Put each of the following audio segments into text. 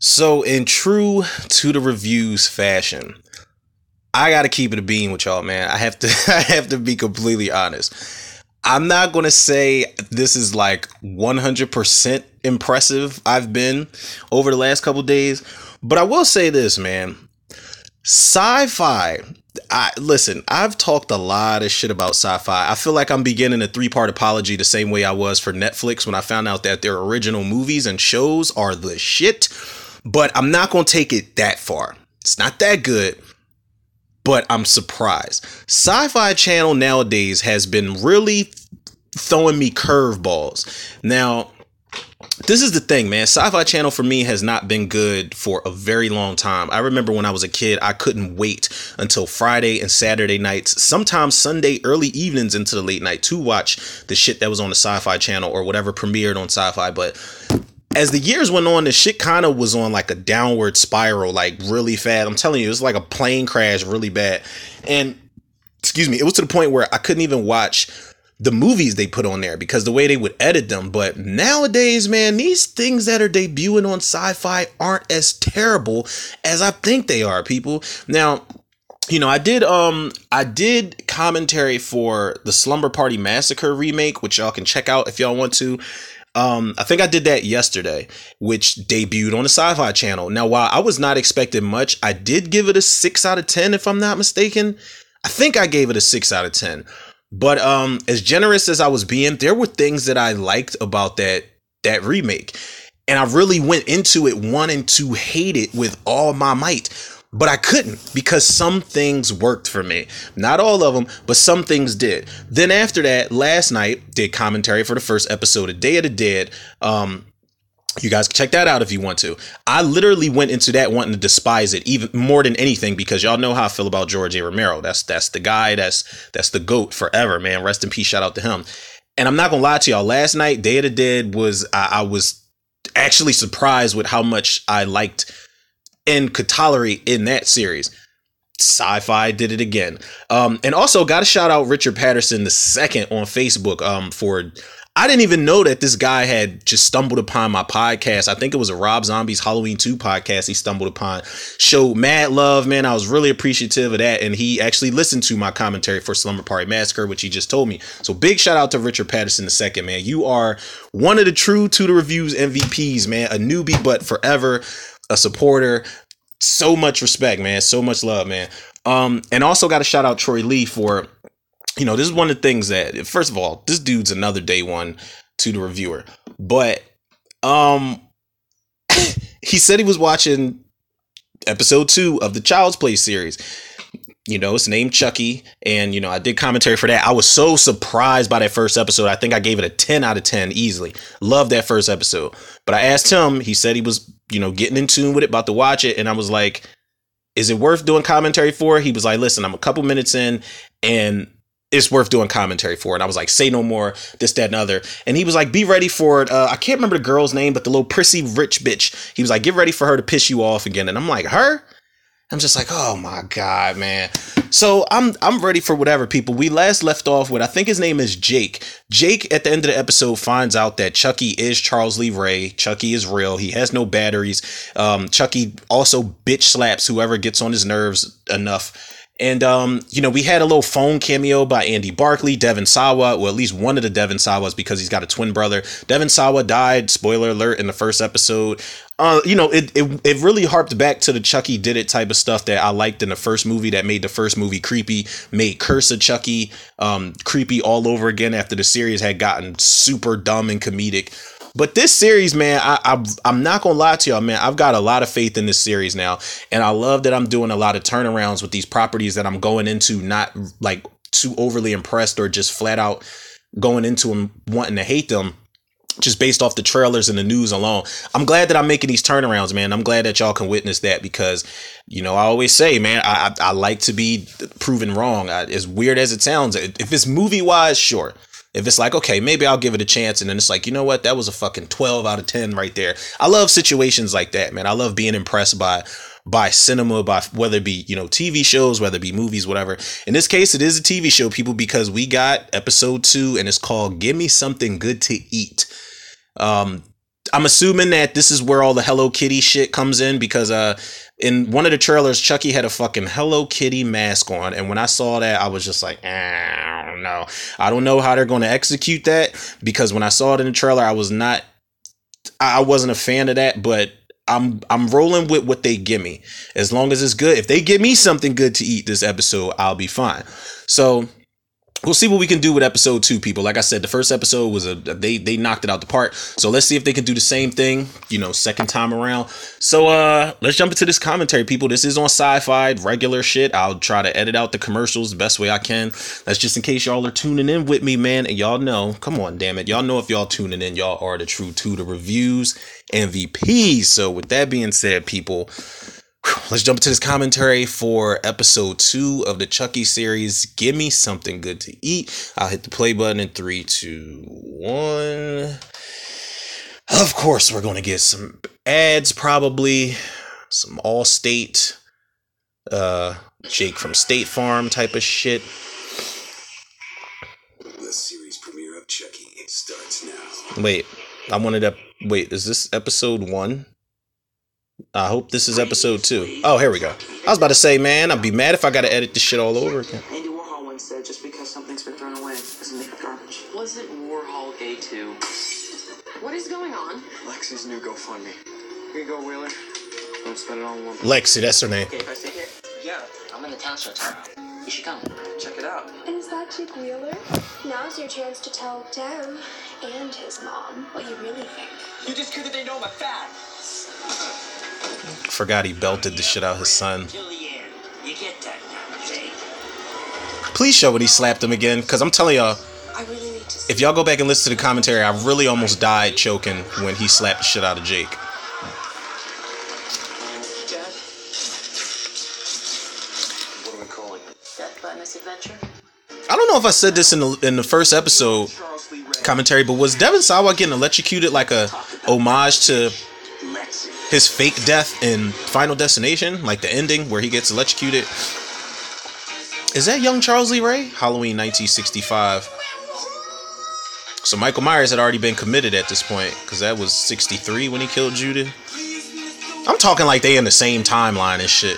So in true to the reviews fashion, I got to keep it a bean with y'all, man. I have to be completely honest. I'm not going to say this is like 100% impressive I've been over the last couple days, but I will say this, man. Sci-fi. Listen, I've talked a lot of shit about sci-fi. I feel like I'm beginning a three-part apology the same way I was for Netflix when I found out that their original movies and shows are the shit, but I'm not going to take it that far. It's not that good, but I'm surprised. Sci-Fi Channel nowadays has been really throwing me curveballs. Now, this is the thing, man. Sci-Fi Channel for me has not been good for a very long time. I remember when I was a kid, I couldn't wait until Friday and Saturday nights, sometimes Sunday early evenings into the late night to watch the shit that was on the Sci-Fi Channel or whatever premiered on Sci-Fi. But as the years went on, the shit kind of was on like a downward spiral, like really fast. I'm telling you, it was like a plane crash, really bad. And excuse me, it was to the point where I couldn't even watch the movies they put on there because the way they would edit them. But nowadays, man, these things that are debuting on Sci-Fi aren't as terrible as I think they are, people. Now, you know, I did commentary for the Slumber Party Massacre remake, which y'all can check out if y'all want to. I think I did that yesterday, which debuted on the Sci-Fi Channel. Now, while I was not expecting much, I did give it a 6 out of 10, if I'm not mistaken. I think I gave it a 6 out of 10. But as generous as I was being, there were things that I liked about that remake. And I really went into it wanting to hate it with all my might. But I couldn't because some things worked for me. Not all of them, but some things did. Then after that, last night, did commentary for the first episode of Day of the Dead. You guys can check that out if you want to. I literally went into that wanting to despise it even more than anything because y'all know how I feel about George A. Romero. That's the guy. That's the GOAT forever, man. Rest in peace. Shout out to him. And I'm not going to lie to y'all. Last night, Day of the Dead was I was actually surprised with how much I liked and could tolerate in that series. Sci-Fi did it again. And also got to shout out Richard Patterson the second on Facebook for... I didn't even know that this guy had just stumbled upon my podcast. I think it was a Rob Zombies Halloween 2 podcast he stumbled upon. Showed mad love, man. I was really appreciative of that. And he actually listened to my commentary for Slumber Party Massacre, which he just told me. So big shout out to Richard Patterson the second, man. You are one of the true To The Reviews MVPs, man. A newbie, but forever a supporter. So much respect, man. So much love, man. And also got to shout out Troy Lee for... You know, this is one of the things that, first of all, this dude's another day one to the reviewer, but he said he was watching episode 2 of the Child's Play series. You know, it's named Chucky. And, you know, I did commentary for that. I was so surprised by that first episode. I think I gave it a 10 out of 10 easily. Loved that first episode. But I asked him, he said he was, you know, getting in tune with it, about to watch it. And I was like, is it worth doing commentary for? He was like, listen, I'm a couple minutes in and it's worth doing commentary for. And I was like, say no more, this, that, and other. And he was like, be ready for it. I can't remember the girl's name, but the little prissy rich bitch. He was like, get ready for her to piss you off again. And I'm like, her? I'm just like, oh my God, man. So I'm ready for whatever, people. We last left off with, I think his name is Jake. Jake, at the end of the episode, finds out that Chucky is Charles Lee Ray. Chucky is real. He has no batteries. Chucky also bitch slaps whoever gets on his nerves enough. And, you know, we had a little phone cameo by Andy Barclay, Devin Sawa, or at least one of the Devin Sawas because he's got a twin brother. Devin Sawa died, spoiler alert, in the first episode. You know, it really harped back to the Chucky did it type of stuff that I liked in the first movie that made the first movie creepy, made Curse of Chucky creepy all over again after the series had gotten super dumb and comedic. But this series, man, I'm not going to lie to y'all, man. I've got a lot of faith in this series now. And I love that I'm doing a lot of turnarounds with these properties that I'm going into, not like too overly impressed or just flat out going into them wanting to hate them. Just based off the trailers and the news alone. I'm glad that I'm making these turnarounds, man. I'm glad that y'all can witness that because, you know, I always say, man, I like to be proven wrong. As weird as it sounds, if it's movie wise, sure. If it's like, okay, maybe I'll give it a chance. And then it's like, you know what? That was a fucking 12 out of 10 right there. I love situations like that, man. I love being impressed by cinema, by whether it be, you know, TV shows, whether it be movies, whatever. In this case, it is a TV show, people, because we got episode 2 and it's called Give Me Something Good to Eat. I'm assuming that this is where all the Hello Kitty shit comes in, because in one of the trailers, Chucky had a fucking Hello Kitty mask on. And when I saw that, I was just like, I don't know. I don't know how they're going to execute that, because when I saw it in the trailer, I wasn't a fan of that, but I'm rolling with what they give me. As long as it's good. If they give me something good to eat this episode, I'll be fine. So we'll see what we can do with episode 2, people. Like I said, the first episode was they knocked it out the park. So let's see if they can do the same thing, you know, second time around. So let's jump into this commentary, people. This is on Sci-Fi, regular shit. I'll try to edit out the commercials the best way I can. That's just in case y'all are tuning in with me, man. And y'all know, come on, damn it. Y'all know if y'all tuning in, y'all are the true Tudor Reviews MVPs. So with that being said, people, let's jump into this commentary for episode 2 of the Chucky series. Give me something good to eat. I'll hit the play button in 3, 2, 1. Of course, we're going to get some ads, probably some Allstate, Jake from State Farm type of shit. The series premiere of Chucky, it starts now. Wait, is this episode 1? I hope this is episode 2. Oh, here we go. I was about to say, man, I'd be mad if I got to edit this shit all over again. Andy Warhol once said, just because something's been thrown away doesn't make it garbage. Was it Warhol Day 2? What is going on? Lexi's new GoFundMe. Here you go, Wheeler. Don't spend it all in one. Lexi, that's her name. Okay, if I stay here? Yeah, I'm in the town show tomorrow. You should come. Check it out. Is that Chick Wheeler? Now's your chance to tell Dan and his mom what you really think. You just couldn't they know I'm a fat. Forgot he belted the shit out his son. Please show when he slapped him again, because I'm telling y'all, if y'all go back and listen to the commentary, I really almost died choking when he slapped the shit out of Jake. Dad? What are we calling it? Death by Misadventure? I don't know if I said this in the first episode commentary, but was Devin Sawa getting electrocuted like a homage to his fake death in Final Destination, like the ending where he gets electrocuted? Is that young Charles Lee Ray? Halloween 1965. So Michael Myers had already been committed at this point, because that was 63 when he killed Judy. I'm talking like they in the same timeline and shit.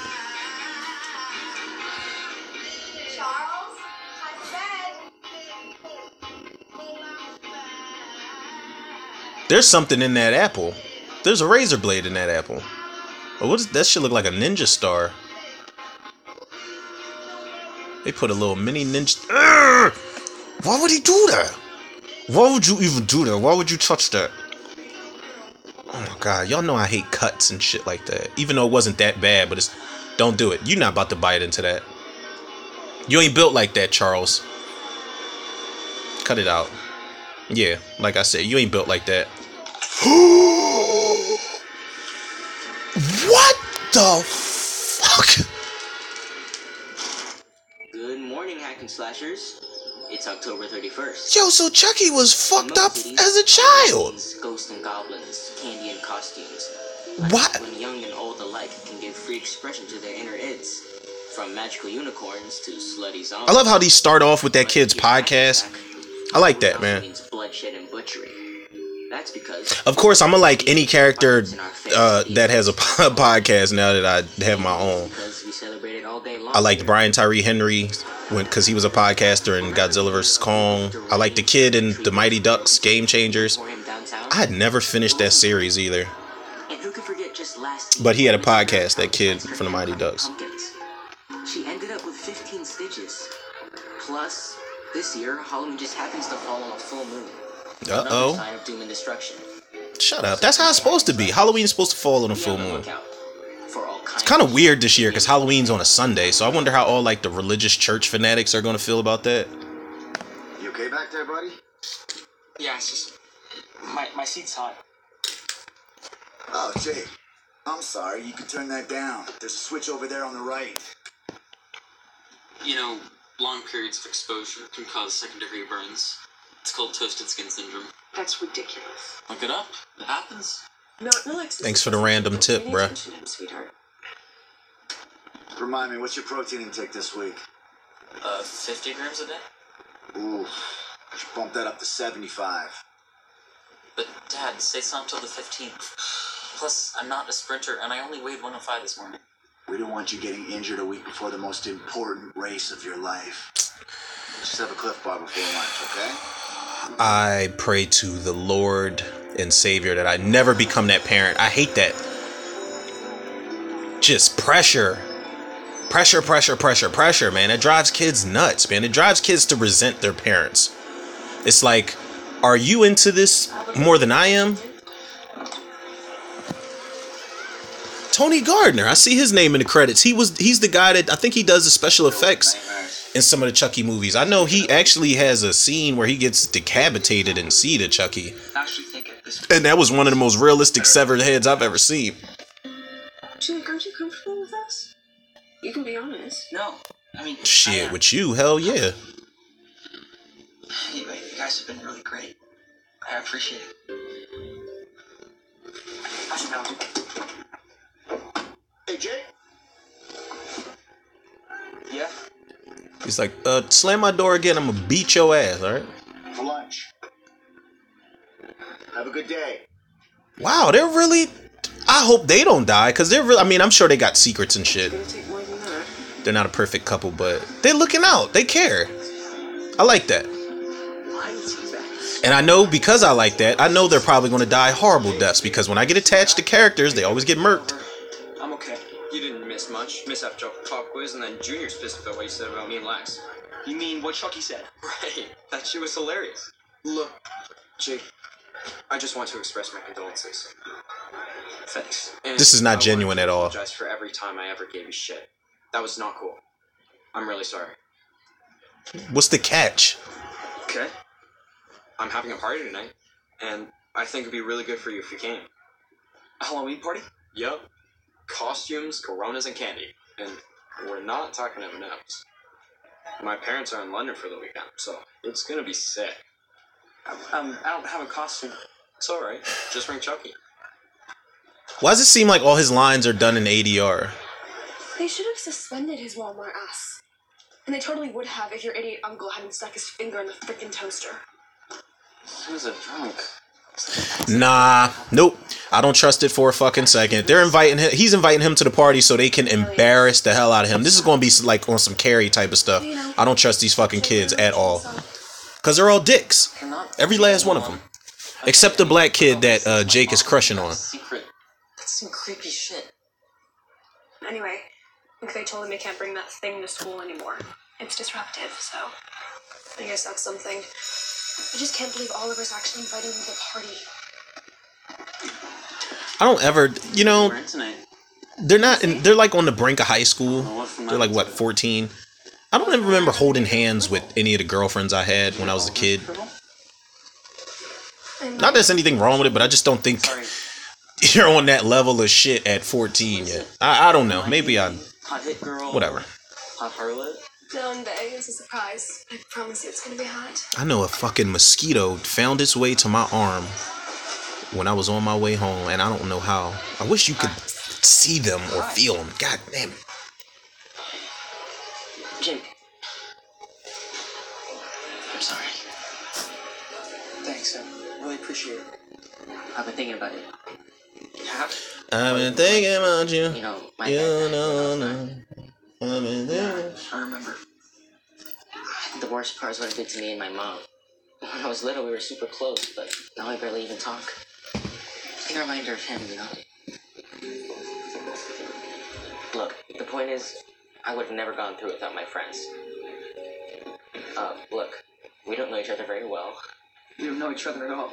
There's something in that apple. There's a razor blade in that apple. Oh, what does that shit look like? A ninja star. They put a little mini ninja. Urgh! Why would he do that? Why would you even do that? Why would you touch that? Oh my god, y'all know I hate cuts and shit like that. Even though it wasn't that bad, but it's, don't do it. You're not about to bite into that. You ain't built like that, Charles. Cut it out. Yeah, like I said, you ain't built like that. What the fuck? Good morning, Hack and Slashers. It's October 31st. Yo, so Chucky was fucked up as a child. Ghosts and goblins, candy and costumes. What? When young and old alike can give free expression to their inner ids. From magical unicorns to slutty zombies. I love how these start off with that kid's podcast. I like that, man. Bloodshed and butchery. That's because of course, I'm like any character that has a podcast now that I have my own. I liked Brian Tyree Henry because he was a podcaster in Godzilla vs. Kong. I liked the kid in The Mighty Ducks Game Changers. I had never finished that series either. But he had a podcast, that kid from The Mighty Ducks. She ended up with 15 stitches. Plus, this year, Halloween just happens to fall on a full moon. Uh-oh. Sign of doom and destruction. Shut up. That's how it's supposed to be. Halloween's supposed to fall on a full moon. It's kind of weird this year because Halloween's on a Sunday, so I wonder how all like the religious church fanatics are going to feel about that. You okay back there, buddy? Yeah, it's just my seat's hot. Oh, Jake. I'm sorry. You can turn that down. There's a switch over there on the right. You know, long periods of exposure can cause second-degree burns. It's called toasted skin syndrome. That's ridiculous. Look it up. It happens. No, thanks for the random tip, bruh. Remind me, what's your protein intake this week? 50 grams a day. Ooh, should bump that up to 75. But, Dad, state's not until the 15th. Plus, I'm not a sprinter, and I only weighed 105 this morning. We don't want you getting injured a week before the most important race of your life. Just have a Cliff Bar before lunch, okay? I pray to the Lord and Savior that I never become that parent. I hate that. Just pressure. Pressure, man. It drives kids nuts, man. It drives kids to resent their parents. It's like, are you into this more than I am? Tony Gardner. I see his name in the credits. He's the guy that I think he does the special effects in some of the Chucky movies. I know he actually has a scene where he gets decapitated and see the Chucky. And that was one of the most realistic severed heads I've ever seen. Jake, aren't you comfortable with us? You can be honest. No. I mean, shit, with you, hell yeah. Anyway, you guys have been really great. I appreciate it. Hey, Jake? Yeah? He's like, slam my door again, I'm gonna beat your ass, alright? For lunch. Have a good day. Wow, they're really... I hope they don't die, because they're really... I mean, I'm sure they got secrets and shit. They're not a perfect couple, but they're looking out. They care. I like that. And I know because I like that, I know they're probably gonna die horrible deaths, because when I get attached to characters, they always get murked. I'm okay. You didn't miss much. Miss after pop quiz, and then Junior's pissed about what you said about me and Lax. You mean what Chucky said? Right. That shit was hilarious. Look, Jake, I just want to express my condolences. Thanks. And this is not genuine at all. I apologize for every time I ever gave you shit. That was not cool. I'm really sorry. What's the catch? Okay. I'm having a party tonight, and I think it'd be really good for you if you came. A Halloween party? Yup. Costumes, Coronas, and candy. And we're not talking M&Ms. My parents are in London for the weekend, so it's gonna be sick. I don't have a costume. It's alright. Just bring Chucky. Why does it seem like all his lines are done in ADR? They should have suspended his Walmart ass. And they totally would have if your idiot uncle hadn't stuck his finger in the frickin' toaster. He was a drunk. Nah, nope. I don't trust it for a fucking second. They're inviting him. He's inviting him to the party so they can embarrass the hell out of him. This is gonna be like on some Carrie type of stuff. I don't trust these fucking kids at all, cause they're all dicks. Every last one of them, except the black kid that Jake is crushing on. That's some creepy shit. Anyway, they told him they can't bring that thing to school anymore. It's disruptive, so I guess that's something. I just can't believe all of us actually invited him to the party. I don't ever, you know, they're not, they're like on the brink of high school. They're like, what, 14? I don't ever remember holding hands with any of the girlfriends I had when I was a kid. Not there's anything wrong with it, but I just don't think you're on that level of shit at 14 yet. I don't know. Maybe I'm, whatever. Hot harlot. Down Bay is a surprise. I promise you it's gonna be hot. I know a fucking mosquito found its way to my arm when I was on my way home, and I don't know how. I wish you could see them or feel them. God damn it. Jake. I'm sorry. Thanks, I really appreciate it. I've been thinking about it. I've been thinking about you. You know, my dad know. Yeah, I remember. The worst part is what it did to me and my mom. When I was little, we were super close, but now I barely even talk. It's a reminder of him, you know? Look, the point is, I would have never gone through without my friends. Look, we don't know each other very well. We don't know each other at all.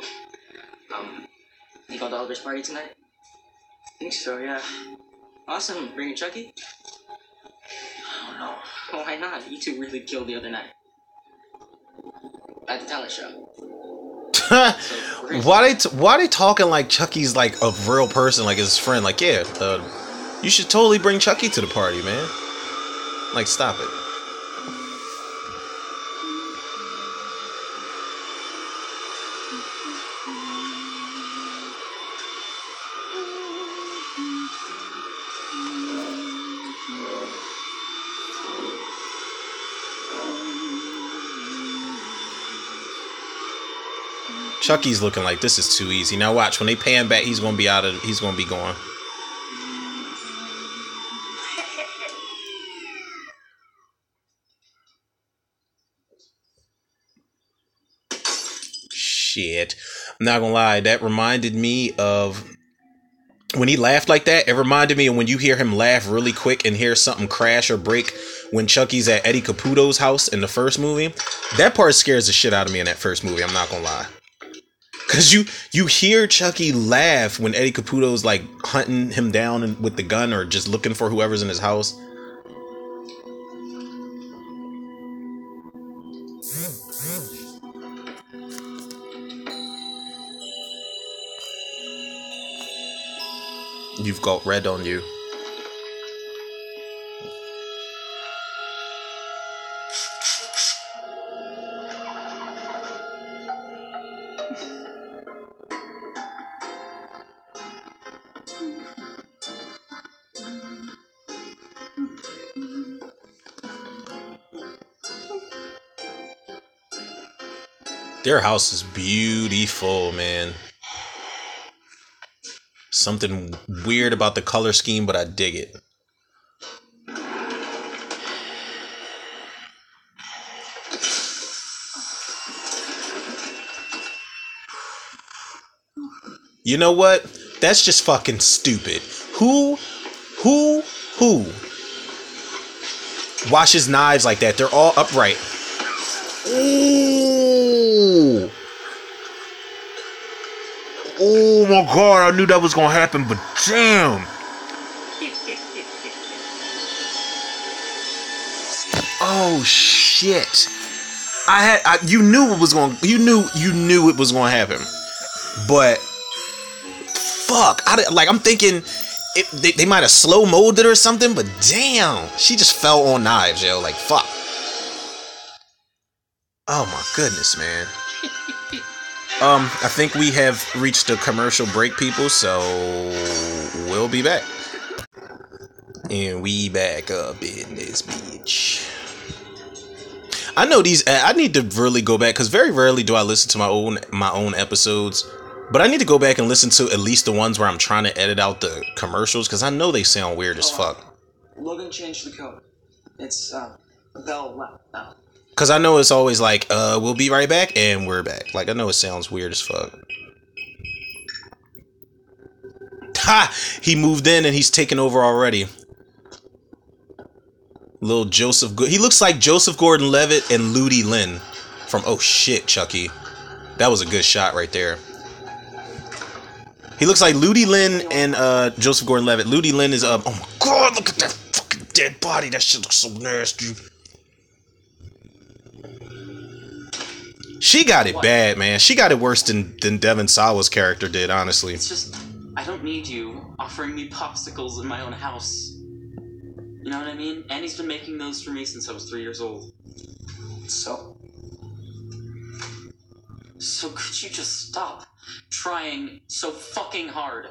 You going to Oliver's party tonight? I think so, yeah. Awesome, bringing Chucky? No. Why not? You two really killed the other night. At the talent show. Why they talking like Chucky's like a real person, like his friend? Like, yeah, you should totally bring Chucky to the party, man. Like, stop it. Chucky's looking like this is too easy. Now watch, when they pan back, he's gonna be gone. Shit. I'm not gonna lie, that reminded me of when he laughed like that. It reminded me of when you hear him laugh really quick and hear something crash or break when Chucky's at Eddie Caputo's house in the first movie. That part scares the shit out of me in that first movie, I'm not gonna lie. Cause you hear Chucky laugh when Eddie Caputo's like hunting him down and with the gun or just looking for whoever's in his house. You've got red on you. Their house is beautiful, man. Something weird about the color scheme, but I dig it. You know what? That's just fucking stupid. Who washes knives like that? They're all upright. Ooh. Oh my god, I knew that was gonna happen, but damn! Oh shit! You knew it was gonna happen, but fuck! I'm thinking they might have slow mo'd it or something, but damn, she just fell on knives, yo! Like fuck! Oh my goodness, man. I think we have reached a commercial break, people, so we'll be back. And we back up in this bitch. I know these, I need to really go back, because very rarely do I listen to my own episodes, but I need to go back and listen to at least the ones where I'm trying to edit out the commercials, because I know they sound weird as fuck. Logan changed the code. It's, Bell left now. Because I know it's always like, we'll be right back, and we're back. Like, I know it sounds weird as fuck. Ha! He moved in, and he's taken over already. Little Joseph... He looks like Joseph Gordon-Levitt and Ludi Lin from... Oh, shit, Chucky. That was a good shot right there. He looks like Ludi Lin and Joseph Gordon-Levitt. Ludi Lin is... Oh, my God, look at that fucking dead body. That shit looks so nasty. She got it bad, man. She got it worse than Devin Sawa's character did, honestly. It's just, I don't need you offering me popsicles in my own house. You know what I mean? Annie's been making those for me since I was 3 years old. So could you just stop trying so fucking hard?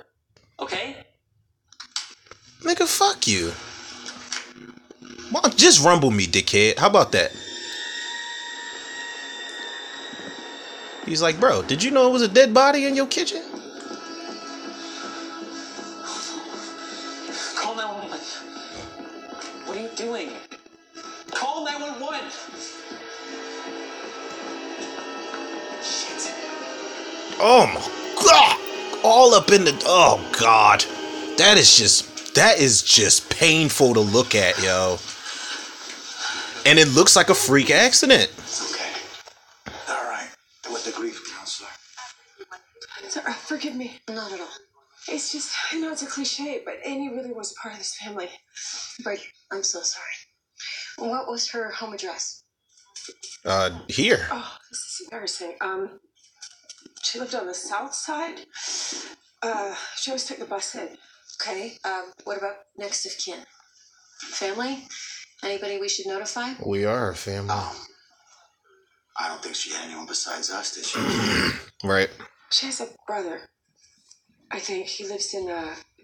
Okay? Nigga, fuck you. Well, just rumble me, dickhead. How about that? He's like, bro, did you know it was a dead body in your kitchen? Call 911. What are you doing? Call 911. Shit. Oh my god! All up in the... Oh god. That is just painful to look at, yo. And it looks like a freak accident. Forgive me. Not at all. It's just, I know it's a cliche, but Annie really was part of this family. But I'm so sorry. What was her home address? Here. Oh, this is embarrassing. She lived on the south side. She always took the bus in. Okay. What about next of kin? Family? Anybody we should notify? We are a family. I don't think she had anyone besides us, did she? Right. She has a brother, I think. He lives in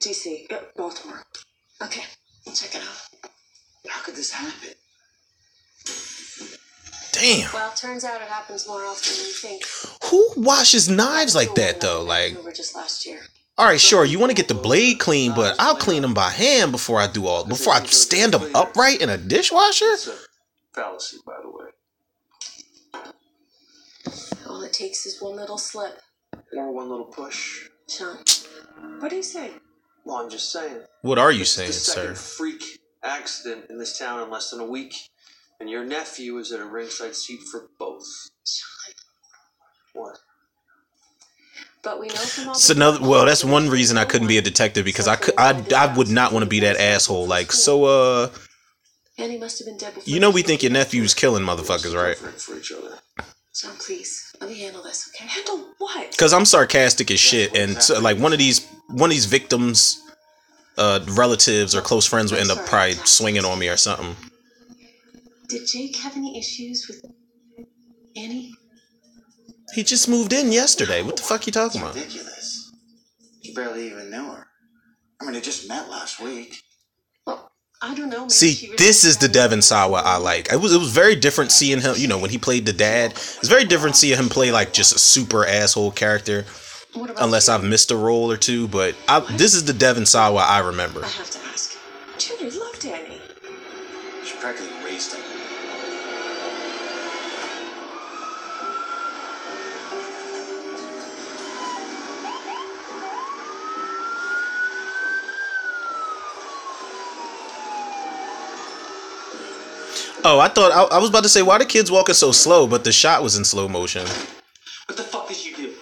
D.C., Baltimore. Okay, I'll check it out. How could this happen? Damn. Well, turns out it happens more often than you think. Who washes knives like that, though? Like, just last year. All right, sure, you want to get the blade clean, but I'll clean them by hand before I stand them upright in a dishwasher? It's a fallacy, by the way. All it takes is one little slip. Or one little push. Sean, what do you say? Well, I'm just saying. What are you saying, sir? It's the second freak accident in this town in less than a week, and your nephew is at a ringside seat for both. Sean. What? But we know from all that's one reason I couldn't be a detective, because I would not want to be that asshole. Like, so, and he must have been dead before. You know we think your nephew's killing motherfuckers, right? For each other. John, please, let me handle this, okay? Handle what? Because I'm sarcastic as shit, and so, like, one of these victims' relatives or close friends will end up probably swinging on me or something. Did Jake have any issues with Annie? He just moved in yesterday. No. What the fuck you talking about? Ridiculous. You barely even knew her. I mean, they just met last week. Well, I don't know. Maybe see, this is the Devin Sawa I like. It was very different seeing him, you know, when he played the dad. It's very different seeing him play, like, just a super asshole character. Unless I've missed a role or two, but this is the Devin Sawa I remember. I have to ask. Junior loved Annie. She practically raised him. Oh, I thought I was about to say, why the kids walking so slow? But the shot was in slow motion. What the fuck did you do?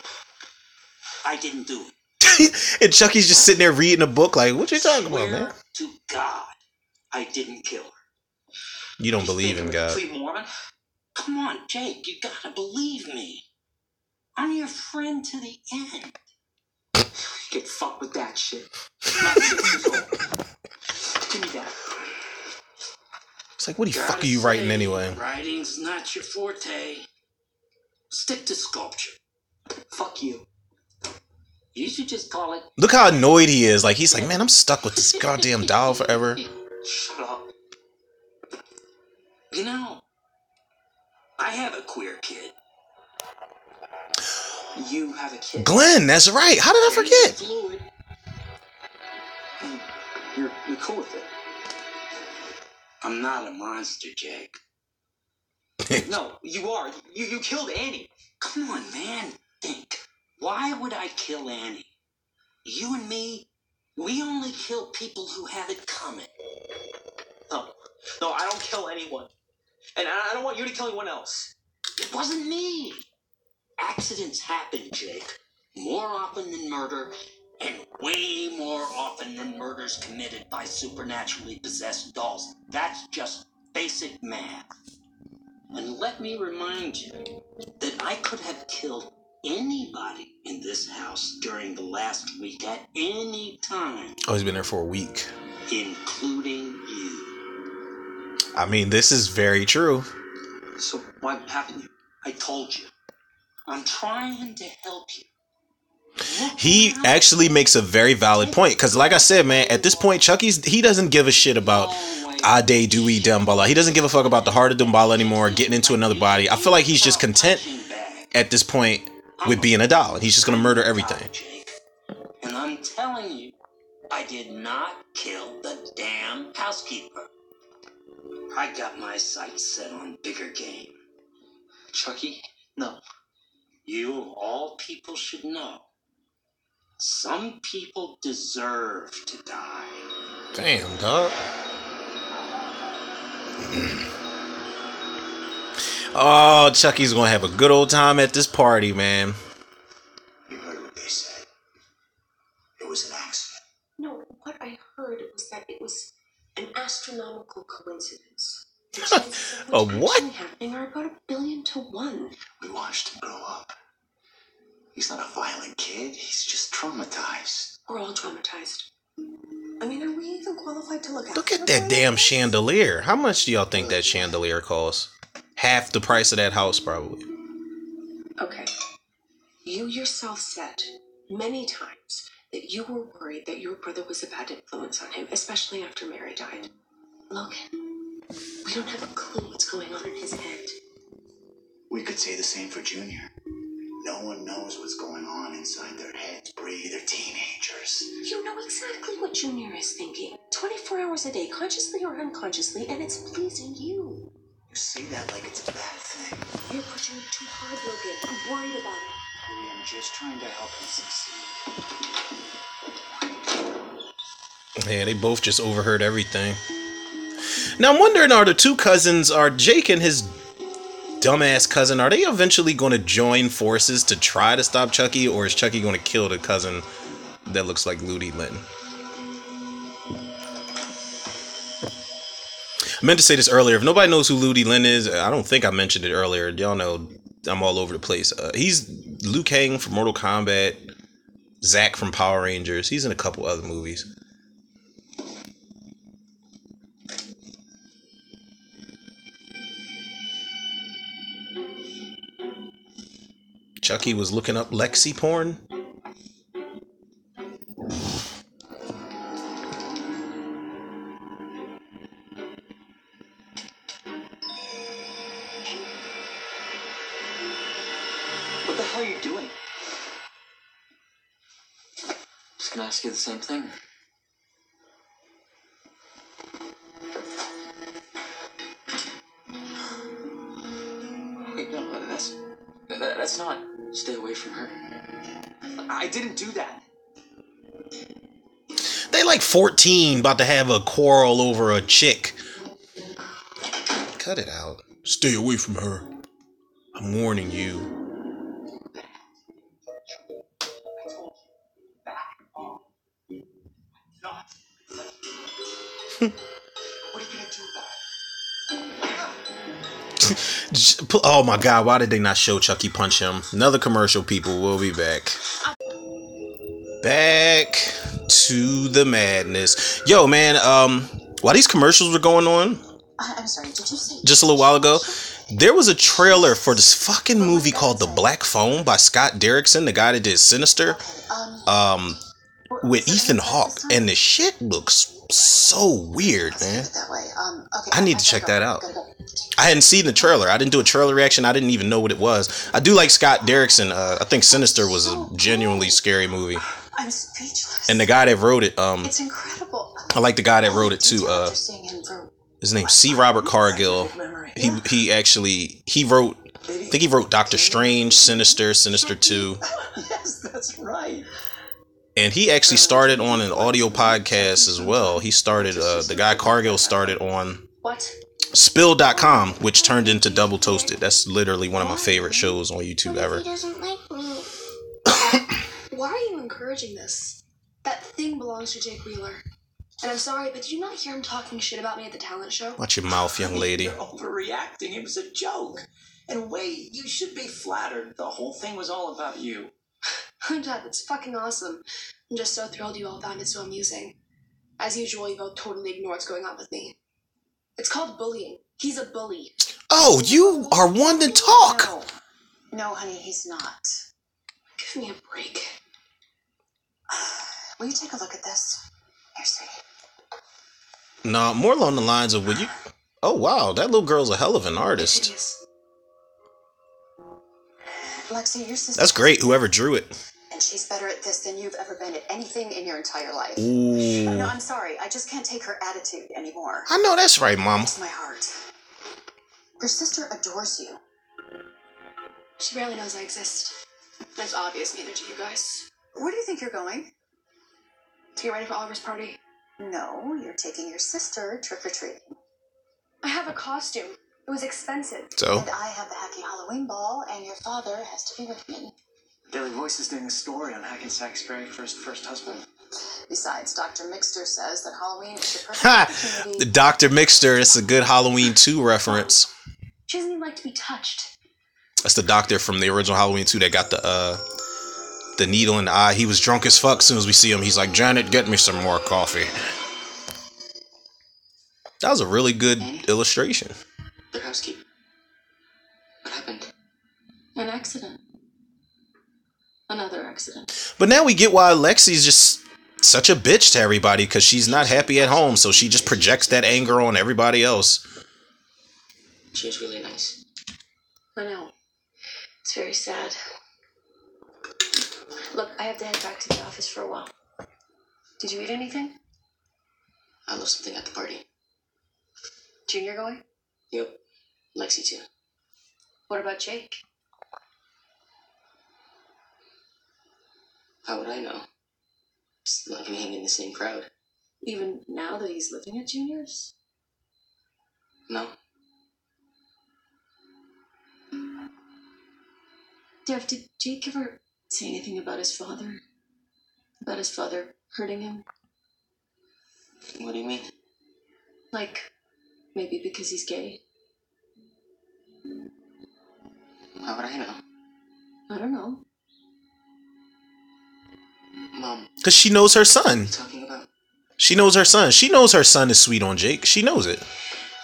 I didn't do it. And Chucky's just sitting there reading a book, like, "What you talking about, man?" To God, I didn't kill her. You don't believe in God? Mormon? Come on, Jake, you gotta believe me. I'm your friend to the end. You get fucked with that shit. Give me that. It's like, what the fuck are you writing anyway? Writing's not your forte. Stick to sculpture. Fuck you. You should just call it... Look how annoyed he is. Like, he's like, man, I'm stuck with this goddamn doll forever. Shut up. You know, I have a queer kid. You have a kid. Glenn, that's right. How did I forget? Fluid. You're cool with it. I'm not a monster, Jake. No, you are. You killed Annie. Come on, man. Think. Why would I kill Annie? You and me, we only kill people who have it coming. No, I don't kill anyone. And I don't want you to kill anyone else. It wasn't me. Accidents happen, Jake. More often than murder. And way more often than murders committed by supernaturally possessed dolls. That's just basic math. And let me remind you that I could have killed anybody in this house during the last week at any time. Oh, he's been there for a week. Including you. I mean, this is very true. So why haven't you? I told you. I'm trying to help you. He actually makes a very valid point, because like I said, man, at this point Chucky's, he doesn't give a shit about Ade Dewey Dembala. He doesn't give a fuck about the heart of Dembala anymore, getting into another body. I feel like he's just content at this point with being a doll, and he's just gonna murder everything. And I'm telling you, I did not kill the damn housekeeper. I got my sights set on bigger game. Chucky, no, you all people should know. Some people deserve to die. Damn, dog. Oh, Chucky's gonna have a good old time at this party, man. You heard what they said. It was an accident. No, what I heard was that it was an astronomical coincidence. A what? Happening are about 1,000,000,000 to 1. We watched him grow up. He's not a violent kid. He's just traumatized. We're all traumatized. I mean, are we even qualified to look at? Look at that damn chandelier. How much do y'all think that chandelier costs? Half the price of that house, probably. Okay. You yourself said many times that you were worried that your brother was a bad influence on him, especially after Mary died. Logan, we don't have a clue what's going on in his head. We could say the same for Junior. No one knows what's going on inside their heads, Bree. They're teenagers. You know exactly what Junior is thinking. 24 hours a day, consciously or unconsciously, and it's pleasing you. You say that like it's a bad thing. You're pushing it too hard, Logan. I'm worried about it. Bree, I'm just trying to help him succeed. Yeah, they both just overheard everything. Now, I'm wondering, are the two cousins, are Jake and his dumbass cousin, are they eventually going to join forces to try to stop Chucky, or is Chucky going to kill the cousin that looks like Ludi Lin? I meant to say this earlier. If nobody knows who Ludi Lin is, I don't think I mentioned it earlier. Y'all know I'm all over the place. He's Liu Kang from Mortal Kombat, Zack from Power Rangers. He's in a couple other movies. Chucky was looking up Lexi porn. What the hell are you doing? I was gonna ask you the same thing. Wait, no, that's not... Stay away from her. I didn't do that. They like 14, about to have a quarrel over a chick. Cut it out. Stay away from her. I'm warning you. Oh my god, why did they not show Chucky punch him? Another commercial, people. We'll be back. Back to the madness. Yo, man, while these commercials were going on, I'm sorry, did you say just a little while ago, there was a trailer for this fucking movie called The Black Phone by Scott Derrickson, the guy that did Sinister, with Ethan Hawke, and the shit looks so weird, man. I need to check that out. I hadn't seen the trailer. I didn't do a trailer reaction. I didn't even know what it was. I do like Scott Derrickson. I think Sinister was a genuinely scary movie. I'm speechless. And the guy that wrote it, it's incredible. I like the guy that wrote it too. His name's C. Robert Cargill. He wrote. I think he wrote Doctor Strange, Sinister, Sinister 2. Yes, that's right. And he actually started on an audio podcast as well. He started, the guy Cargill started on Spill.com, which turned into Double Toasted. That's literally one of my favorite shows on YouTube ever. He doesn't like me. Why are you encouraging this? That thing belongs to Jake Wheeler. And I'm sorry, but did you not hear him talking shit about me at the talent show? Watch your mouth, young lady. You're overreacting. It was a joke. And wait, you should be flattered. The whole thing was all about you. I'm glad. That's fucking awesome. I'm just so thrilled you all found it so amusing. As usual, you both totally ignore what's going on with me. It's called bullying. He's a bully. Oh, you are one to talk. No, honey, he's not. Give me a break. Will you take a look at this? Here, sweetie. Nah, more along the lines of, would you... Oh, wow, that little girl's a hell of an artist. Lexi, your sister... That's great, whoever drew it. And she's better at this than you've ever been at anything in your entire life. Ooh. No, I'm sorry. I just can't take her attitude anymore. I know that's right, Mom. It's my heart. Your sister adores you. She barely knows I exist. That's obvious, neither do you guys. Where do you think you're going? To get ready for Oliver's party? No, you're taking your sister trick-or-treating. I have a costume. It was expensive. So? And I have the Hacky Halloween ball, and your father has to be with me. Daily Voice is doing a story on Hackensack's very first husband. Besides, Dr. Mixter says that Halloween is the perfect opportunity. Dr. Mixter, it's a good Halloween 2 reference. She doesn't even like to be touched. That's the doctor from the original Halloween 2 that got the needle in the eye. He was drunk as fuck. As soon as we see him, he's like, Janet, get me some more coffee. That was a really good illustration. Their housekeeper. What happened? An accident. Another accident. But now we get why Lexi's just such a bitch to everybody, because she's not happy at home, so she just projects that anger on everybody else. She was really nice. I know. It's very sad. Look, I have to head back to the office for a while. Did you eat anything? I left something at the party. Junior going? Yep. Lexi too. What about Jake? How would I know? Just not gonna hang in the same crowd. Even now that he's living at Junior's? No. Jeff, did Jake ever say anything about his father? About his father hurting him? What do you mean? Like, maybe because he's gay? How would I know? I don't know. Mom. Because she knows her son. Talking about? She knows her son. She knows her son is sweet on Jake. She knows it.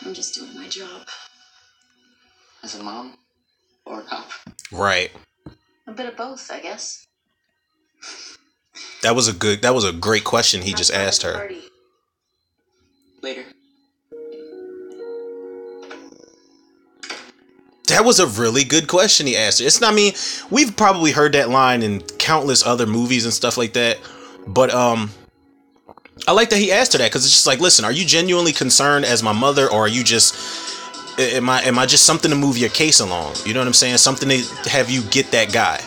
I'm just doing my job. As a mom or a cop. Right. A bit of both, I guess. That was a great question he just asked her. Party. Later. That was a really good question he asked her. It's not, I mean, we've probably heard that line in countless other movies and stuff like that, but I like that he asked her that, because it's just like, listen, are you genuinely concerned as my mother, or are you just am I just something to move your case along? You know what I'm saying? Something to have you get that guy.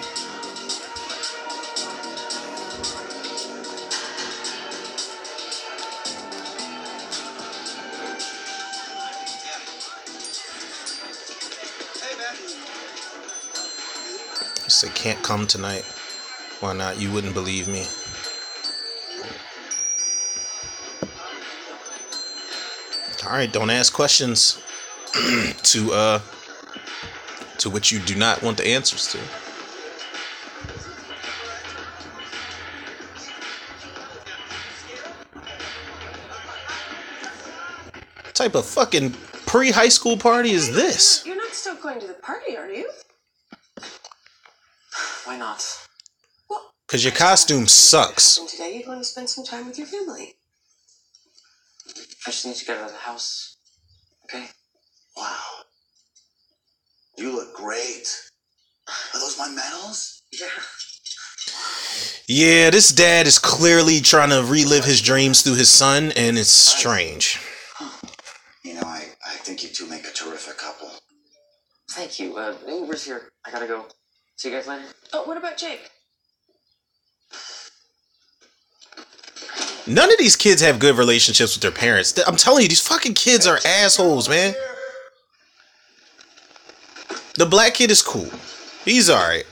They can't come tonight. Why not? You wouldn't believe me. All right, don't ask questions to which you do not want the answers to. What type of fucking pre-high school party is this? You're not still going to the party, are you? Why not? Well, because your costume sucks. Today you're going to spend some time with your family. I just need to get out of the house. Okay? Wow. You look great. Are those my medals? Yeah. Yeah, this dad is clearly trying to relive his dreams through his son, and it's strange. You know, I think you two make a terrific couple. Thank you. Uber's here. I gotta go. See you guys later. Oh, what about Jake? None of these kids have good relationships with their parents. I'm telling you, these fucking kids are assholes, man. The black kid is cool. He's alright.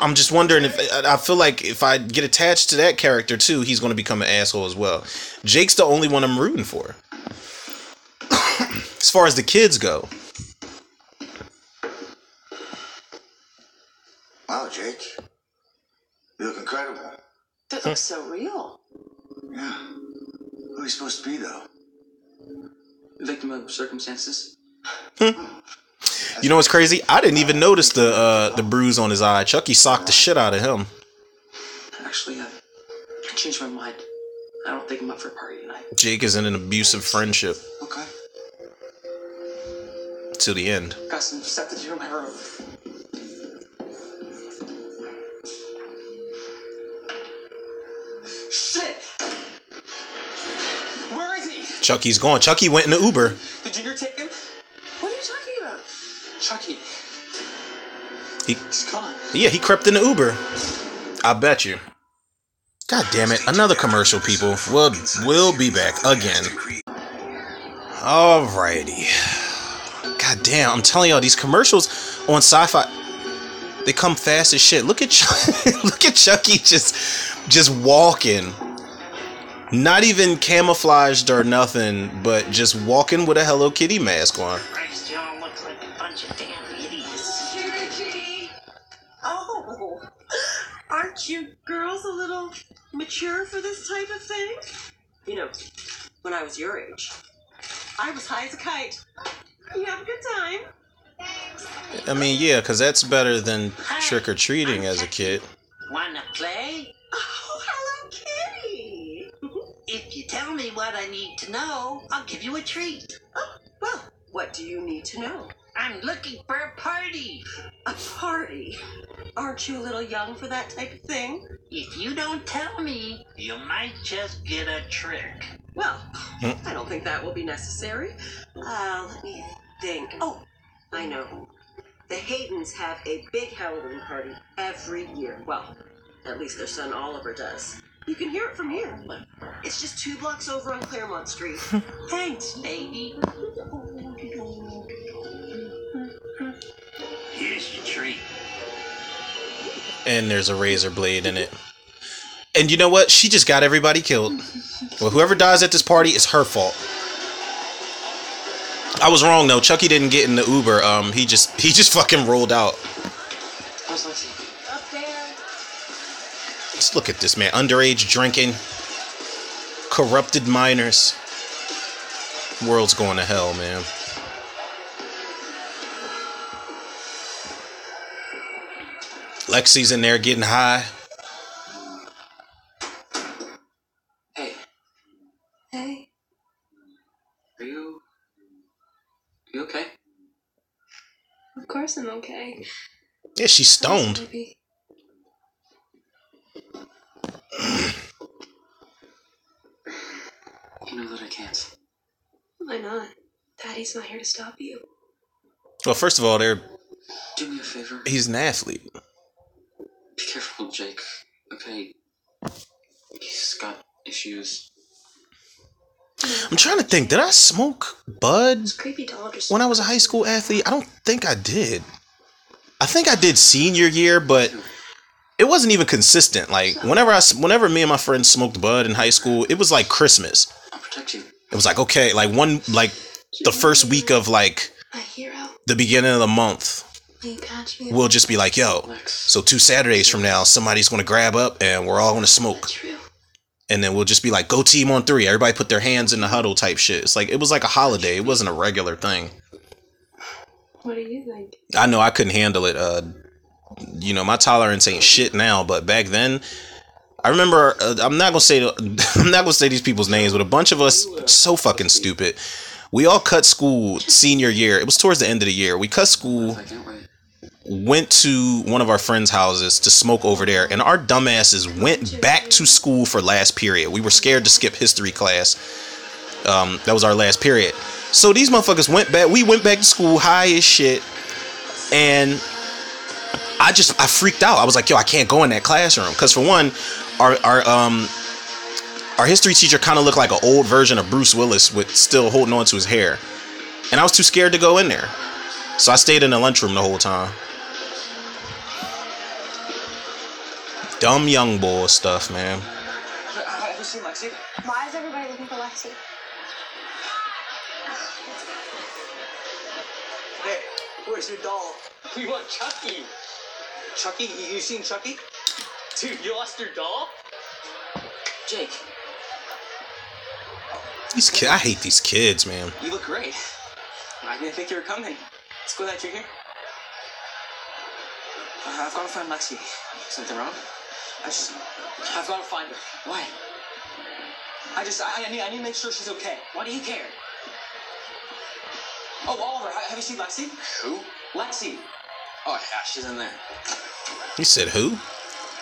I'm just wondering if... I feel like if I get attached to that character too, he's going to become an asshole as well. Jake's the only one I'm rooting for. As far as the kids go. Wow, Jake. You look incredible. That looks so real. Yeah. Who are you supposed to be, though? Victim of circumstances. You know what's crazy? I didn't even notice the bruise on his eye. Chucky socked the shit out of him. Actually, I changed my mind. I don't think I'm up for a party tonight. Jake is in an abusive friendship. Okay. Till the end. Got some stuff to do in my room. Chucky's gone. Chucky went in the Uber. Did Junior take him? What are you talking about? Chucky. He's gone. Yeah, he crept in the Uber. I bet you. God damn it. Another commercial, people. We'll be back again. Alrighty. God damn. I'm telling y'all, these commercials on Sci-Fi, they come fast as shit. Look at Chucky just walking. Not even camouflaged or nothing, but just walking with a Hello Kitty mask on. Christ, y'all look like a bunch of damn idiots. Kitty! Oh! Aren't you girls a little mature for this type of thing? You know, when I was your age, I was high as a kite. You have a good time. Thanks. I mean, yeah, because that's better than trick-or-treating as a kid. Wanna play? Oh, Hello Kitty! If you tell me what I need to know, I'll give you a treat. Oh, well, what do you need to know? I'm looking for a party. a party. Aren't you a little young for that type of thing? If you don't tell me, you might just get a trick. Well, I don't think that will be necessary. Let me think. Oh, I know. The Haydens have a big Halloween party every year. Well, at least their son Oliver does. You can hear it from here. It's just 2 blocks over on Claremont Street. Thanks, baby. Here's your treat. And there's a razor blade in it. And you know what? She just got everybody killed. Well, whoever dies at this party, it's her fault. I was wrong though. Chucky didn't get in the Uber. He just fucking rolled out. Let's look at this man. Underage drinking, corrupted minors. World's going to hell, man. Lexi's in there getting high. Hey. Are you okay? Of course I'm okay. Yeah, she's stoned. You know that I can't. Why not? Daddy's not here to stop you. Well, first of all, they're... Do me a favor. He's an athlete. Be careful, Jake. Okay. He's got issues. I'm trying to think. Did I smoke bud when I was a high school athlete? I don't think I did. I think I did senior year, but it wasn't even consistent. Like whenever me and my friends smoked bud in high school, it was like Christmas. I'll protect you. It was like okay, like one like the first week of like the beginning of the month. We'll just be like, yo, so 2 Saturdays from now, somebody's going to grab up and we're all going to smoke. And then we'll just be like, go team on 3. Everybody put their hands in the huddle type shit. It's like, it was like a holiday. It wasn't a regular thing. What do you think? I know I couldn't handle it. You know, my tolerance ain't shit now, but back then I remember, I'm not going to say these people's names, but a bunch of us so fucking stupid. We all cut school senior year. It was towards the end of the year. We cut school, went to one of our friends' houses to smoke over there, and our dumbasses went back to school for last period. We were scared to skip history class. That was our last period. So these motherfuckers went back. We went back to school high as shit, and I freaked out. I was like, yo, I can't go in that classroom because for one, our history teacher kind of looked like an old version of Bruce Willis with still holding on to his hair. And I was too scared to go in there. So I stayed in the lunchroom the whole time. Dumb young boy stuff, man. Have you seen Lexi? Why is everybody looking for Lexi? Hey, where's your doll? We want Chucky. Chucky? You seen Chucky? Dude, you lost your doll? Jake. I hate these kids, man. You look great. I didn't think you were coming. It's good that you're here. I've got to find Lexi. Something wrong? I've got to find her. Why? I need to make sure she's okay. Why do you care? Oh, Oliver, have you seen Lexi? Who? Lexi. Oh, yeah, she's in there. You said who?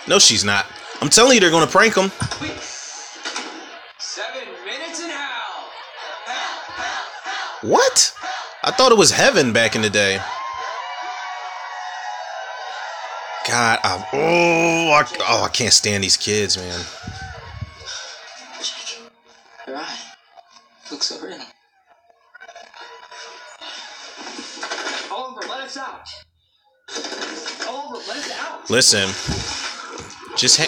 No, she's not. I'm telling you, they're going to prank him. Wait. 7 minutes in hell. Hell. What? I thought it was heaven back in the day. God, I can't stand these kids, man. Jake, your eye looks so real. Oliver, let us out. Oliver, let us out. Listen, just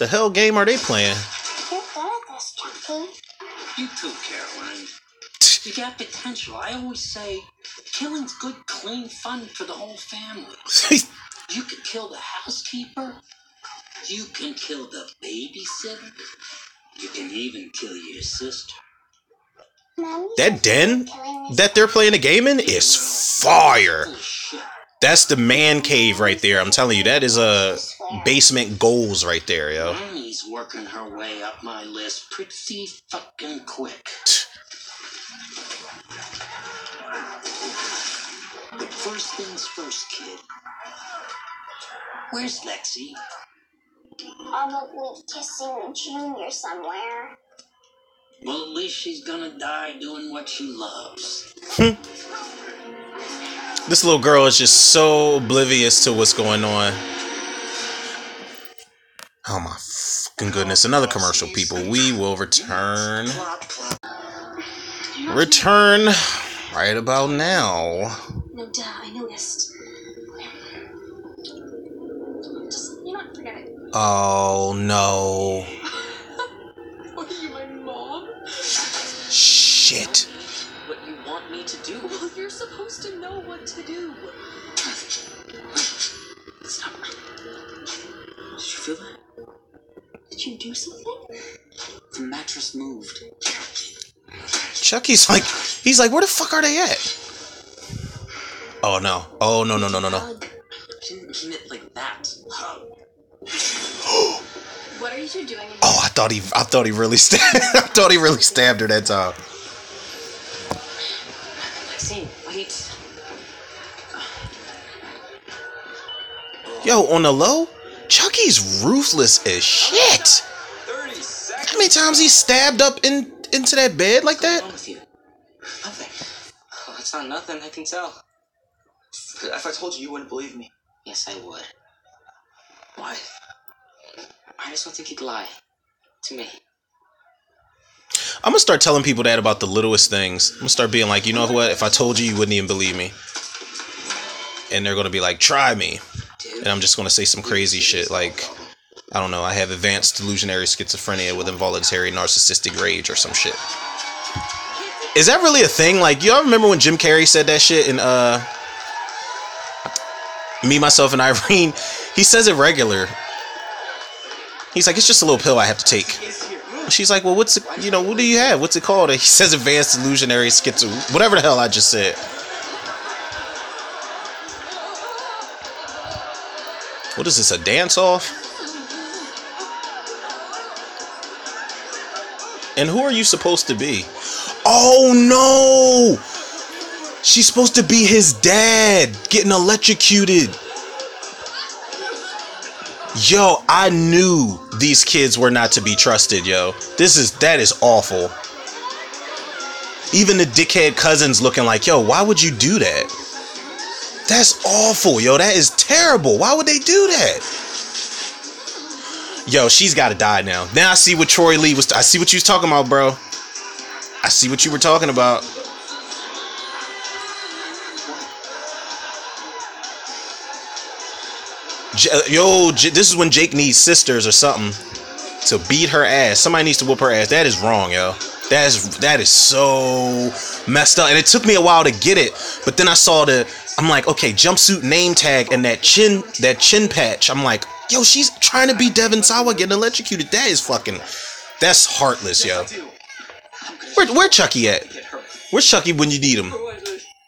the hell game are they playing? You too, Caroline. You got potential. I always say, killing's good, clean fun for the whole family. You can kill the housekeeper. You can kill the babysitter. You can even kill your sister. That den that they're playing a game in is fire. That's the man cave right there. I'm telling you, that is a basement goals right there, yo. Mommy's working her way up my list pretty fucking quick. But first things first, kid. Where's Lexi? On the way kissing Junior somewhere. Well, at least she's gonna die doing what she loves. This little girl is just so oblivious to what's going on. Oh my fucking goodness. Another commercial, people. We will return. Return right about now. No, duh, I noticed. Just, you know, forget it. Oh, no. What are you, my mom? Shit. What you want me to do? Well, you're supposed to know what to do. Stop. Did you feel that? Did you do something? The mattress moved. Chucky's like, he's like, where the fuck are they at? Oh no. Oh no no no no no. She didn't mean it like that. What are you two doing? Oh, I thought he really stabbed her that time. Lexi, wait. Yo, on the low? Chucky's ruthless as shit. How many times he stabbed up into that bed like that? What's wrong with you? Nothing. Oh, it's not nothing. I can tell. If I told you, you wouldn't believe me. Yes, I would. Why? I just don't think you'd lie to me. I'm gonna start telling people that about the littlest things. I'm gonna start being like, you know what? If I told you, you wouldn't even believe me. And they're gonna be like, try me. And I'm just going to say some crazy shit like, I don't know, I have advanced delusionary schizophrenia with involuntary narcissistic rage or some shit. Is that really a thing? Like, y'all remember when Jim Carrey said that shit in Me, Myself, and Irene? He says it regular. He's like, it's just a little pill I have to take. She's like, well, what's it, you know, what do you have? What's it called? And he says advanced delusionary schizophrenia, whatever the hell I just said. What is this, a dance-off? And who are you supposed to be? Oh, no! She's supposed to be his dad, getting electrocuted. Yo, I knew these kids were not to be trusted, yo. That is awful. Even the dickhead cousin's looking like, yo, why would you do that? That's awful, yo. That is terrible. Why would they do that? Yo, she's got to die now. Now I see what Troy Lee was... I see what you was talking about, bro. I see what you were talking about. This is when Jake needs sisters or something to beat her ass. Somebody needs to whoop her ass. That is wrong, yo. That is so messed up. And it took me a while to get it. But then I saw I'm like, okay, jumpsuit name tag and that chin patch. I'm like, yo, she's trying to be Devin Sawa getting electrocuted. That is fucking, that's heartless, yo. Where Chucky at? Where's Chucky when you need him?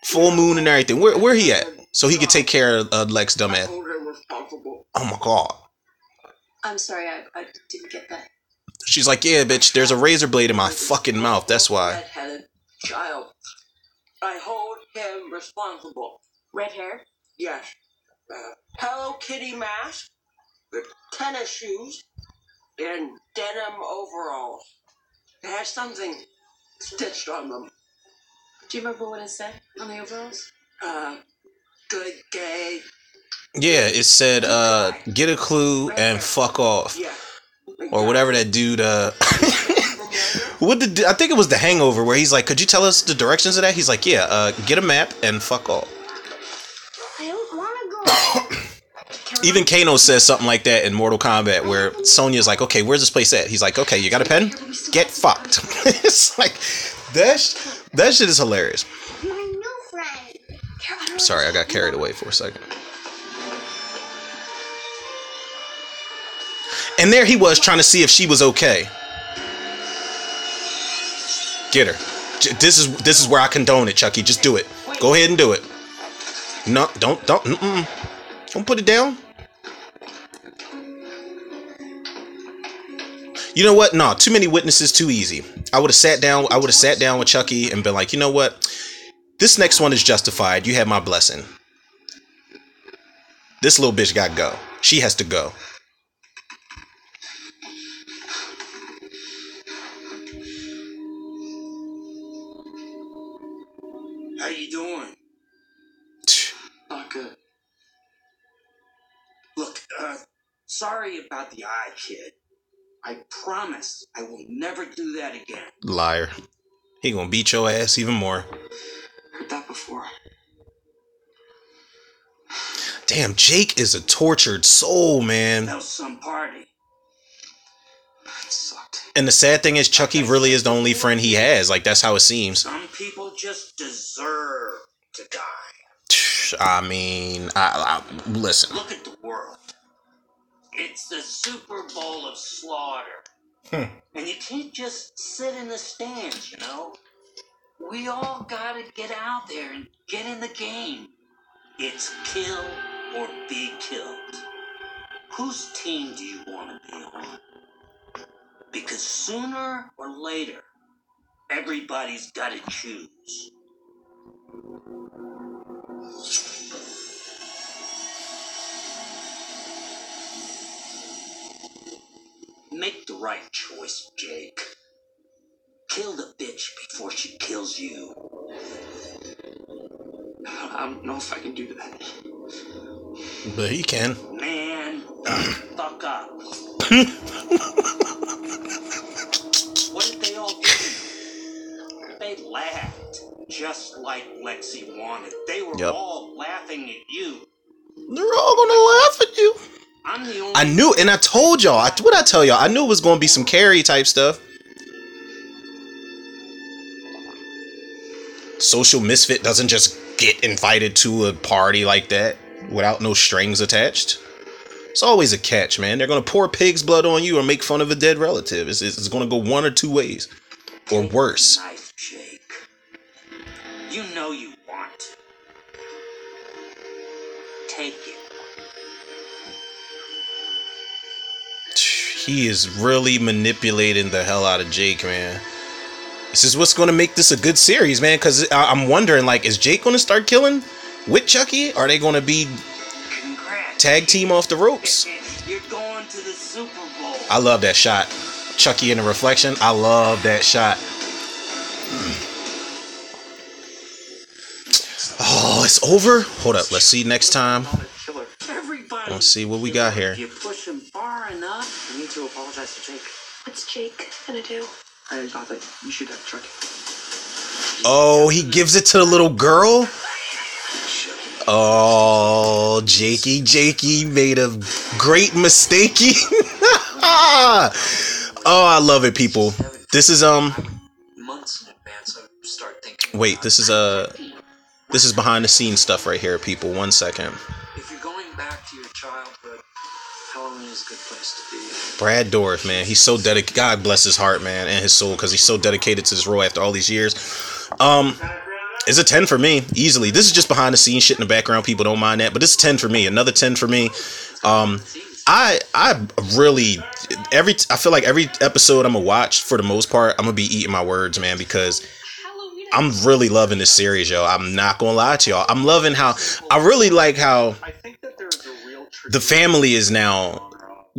Full moon and everything. Where he at? So he could take care of Lex dumbass. Oh my god. I'm sorry, I didn't get that. She's like, yeah, bitch, there's a razor blade in my fucking mouth, that's why. Red-headed child. I hold him responsible. Red hair? Yes. Hello Kitty mask, tennis shoes, and denim overalls. They had something stitched on them. Do you remember what it said on the overalls? Good day. Yeah, it said, get a clue and fuck off. Yeah. Or whatever that dude, I think it was The Hangover where he's like, could you tell us the directions of that? He's like, yeah, get a map and fuck off. I don't want to go. Even Kano says something like that in Mortal Kombat where Sonya's like, okay, where's this place at? He's like, okay, you got a pen? Get fucked. It's like, that shit is hilarious. My new friend. Sorry, I got carried away for a second. And there he was trying to see if she was okay. Get her. This is where I condone it, Chucky. Just do it. Go ahead and do it. No, don't put it down. You know what? No, too many witnesses, too easy. I would have sat down with Chucky and been like, you know what? This next one is justified. You have my blessing. This little bitch got to go. She has to go. How you doing? Not good. Look, sorry about the eye, kid. I promise I will never do that again. Liar. He gonna beat your ass even more. Heard that before. Damn, Jake is a tortured soul, man. That was some party. That sucked. And the sad thing is, Chucky really is the only friend he has. Like, that's how it seems. Some people just deserve to die. I mean, I listen. Look at the world. It's the Super Bowl of slaughter. And you can't just sit in the stands, you know? We all gotta get out there and get in the game. It's kill or be killed. Whose team do you want to be on? Because sooner or later, everybody's gotta choose. Make the right choice, Jake. Kill the bitch before she kills you. I don't know if I can do that. But he can. Man, fuck up. What did they all do? They laughed, just like Lexi wanted. They were all laughing at you. They're all gonna laugh at you. I knew, and I told y'all. What'd I tell y'all? I knew it was going to be some Carrie type stuff. Social misfit doesn't just get invited to a party like that without no strings attached. It's always a catch, man. They're going to pour pig's blood on you or make fun of a dead relative. It's going to go one or two ways. Or worse. Knife, Jake. You know you want to. Take it. He is really manipulating the hell out of Jake, man. This is what's going to make this a good series, man. Because I'm wondering, like, is Jake going to start killing with Chucky? Are they going to be tag team off the ropes? You're going to the Super Bowl. I love that shot. Chucky in the reflection. I love that shot. Oh, it's over? Hold up. Let's see next time. Let's see what we got here. You push him far enough. I need to apologize to Jake. What's Jake gonna do? I thought that you should have Chucky. Oh, he gives it to the little girl? Oh, Jakey made a great mistakey. Oh, I love it, people. This is months in advance I start thinking. Wait, this is behind the scenes stuff right here, people. 1 second. Back to your childhood, Halloween is a good place to be. Brad Dourif, man, he's so dedicated. God bless his heart, man, and his soul, because he's so dedicated to this role after all these years. It's a 10 for me, easily. This is just behind the scenes shit in the background. People don't mind that, but it's 10 for me. Another 10 for me. I really I feel like every episode I'm gonna watch, for the most part, I'm gonna be eating my words, man, because I'm really loving this series, yo. I'm not gonna lie to y'all. I'm loving how I really like how the family is now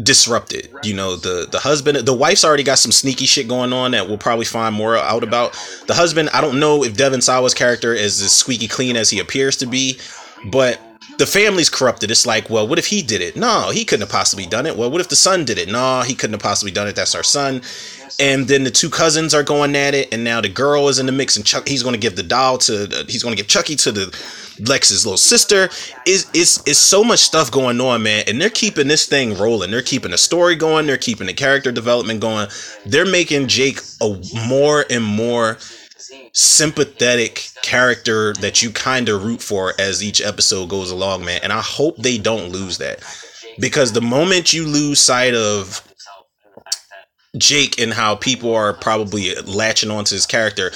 disrupted. You know, the husband, the wife's already got some sneaky shit going on that we'll probably find more out about. The husband, I don't know if Devin Sawa's character is as squeaky clean as he appears to be, but the family's corrupted. It's like, well, what if he did it? No, he couldn't have possibly done it. Well, what if the son did it? No, he couldn't have possibly done it. That's our son. And then the two cousins are going at it, and now the girl is in the mix, and he's going to give Chucky to the Lex's little sister. It's so much stuff going on, man, and they're keeping this thing rolling. They're keeping the story going. They're keeping the character development going. They're making Jake a more and more sympathetic character that you kind of root for as each episode goes along, man. And I hope they don't lose that, because the moment you lose sight of Jake and how people are probably latching onto his character,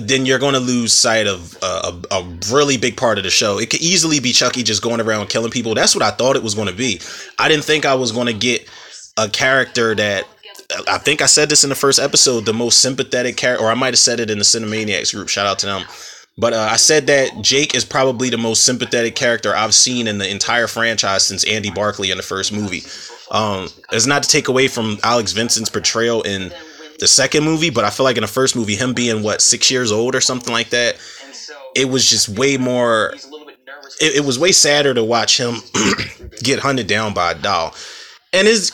then you're going to lose sight of a really big part of the show. It could easily be Chucky just going around killing people. That's what I thought it was going to be. I didn't think I was going to get a character that, I think I said this in the first episode, the most sympathetic character, or I might have said it in the Cinemaniacs group. Shout out to them. But I said that Jake is probably the most sympathetic character I've seen in the entire franchise since Andy Barclay in the first movie. It's not to take away from Alex Vincent's portrayal in the second movie, but I feel like in the first movie, him being, 6 years old or something like that, it was just way more... It was way sadder to watch him get hunted down by a doll. And his,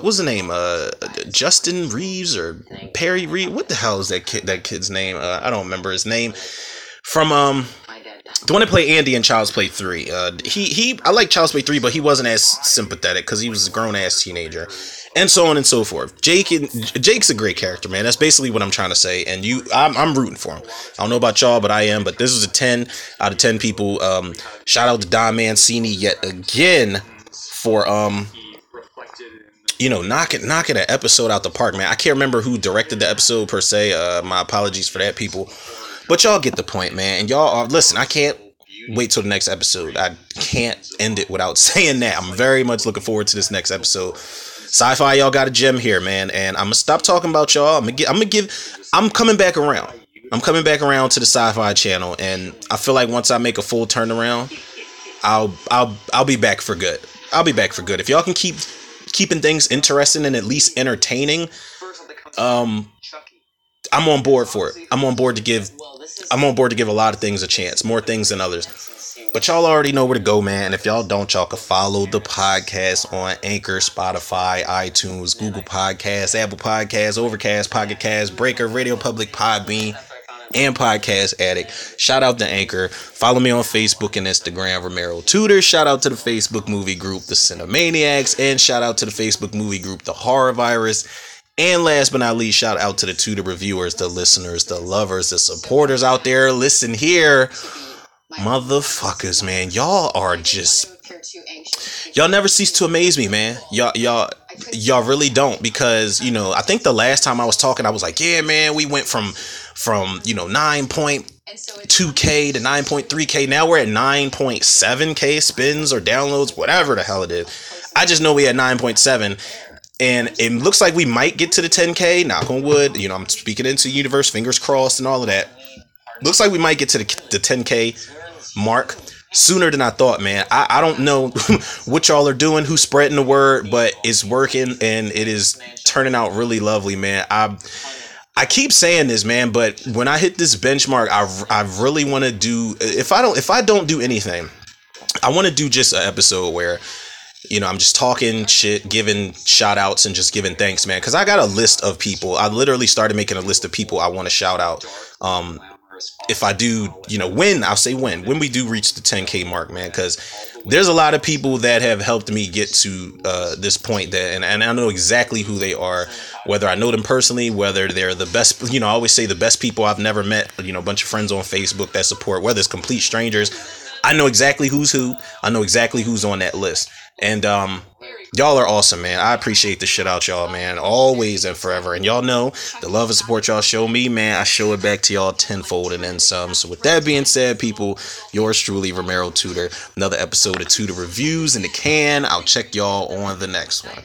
what's the name? Justin Reeves or Perry Reeves? What the hell is that kid's name? I don't remember his name. From the one that played Andy in Child's Play 3. I like Child's Play 3, but he wasn't as sympathetic because he was a grown-ass teenager. And so on and so forth. Jake's a great character, man. That's basically what I'm trying to say. And I'm rooting for him. I don't know about y'all, but I am. But this is a 10 out of 10 people. Shout out to Don Mancini yet again for knocking an episode out the park, man. I can't remember who directed the episode per se. My apologies for that, people. But y'all get the point, man. And y'all listen. I can't wait till the next episode. I can't end it without saying that. I'm very much looking forward to this next episode. Sci-fi, y'all got a gem here, man, and I'm gonna stop talking about y'all. I'm coming back around. I'm coming back around to the Sci-Fi Channel, and I feel like once I make a full turnaround, I'll be back for good. I'll be back for good. If y'all can keep keeping things interesting and at least entertaining, I'm on board for it. I'm on board to give a lot of things a chance, more things than others. But y'all already know where to go, man. And if y'all don't, y'all can follow the podcast on Anchor, Spotify, iTunes, Google Podcasts, Apple Podcasts, Overcast, Pocket Cast, Breaker, Radio Public, Podbean, and Podcast Addict. Shout out to Anchor. Follow me on Facebook and Instagram, Romero Tudor. Shout out to the Facebook movie group, The Cinemaniacs. And shout out to the Facebook movie group, The Horror Virus. And last but not least, shout out to the Tudor reviewers, the listeners, the lovers, the supporters out there. Listen here. Motherfuckers, man, y'all are just, y'all never cease to amaze me, man. Y'all really don't, because I think the last time I was talking, I was like, yeah, man, we went from 9.2k to 9.3k. Now we're at 9.7k spins or downloads, whatever the hell it is. I just know we at 9.7. And it looks like we might get to the 10k, knock on wood. I'm speaking into the universe, fingers crossed and all of that. Looks like we might get to the 10K mark sooner than I thought, man. I don't know what y'all are doing, who's spreading the word, but it's working and it is turning out really lovely, man. I keep saying this, man, but when I hit this benchmark, I really want to do, if I don't do anything, I want to do just an episode where I'm just talking shit, giving shout outs and just giving thanks, man. Cause I got a list of people. I literally started making a list of people I want to shout out. If I do, when we do reach the 10K mark, man, because there's a lot of people that have helped me get to this point that, and I know exactly who they are, whether I know them personally, whether they're the best, I always say the best people I've never met, a bunch of friends on Facebook that support, whether it's complete strangers, I know exactly who's who. I know exactly who's on that list. And y'all are awesome, man. I appreciate the shit out y'all, man. Always and forever. And y'all know the love and support y'all show me, man. I show it back to y'all tenfold and then some. So with that being said, people, yours truly, Romero Tudor. Another episode of Tudor Reviews in the can. I'll check y'all on the next one.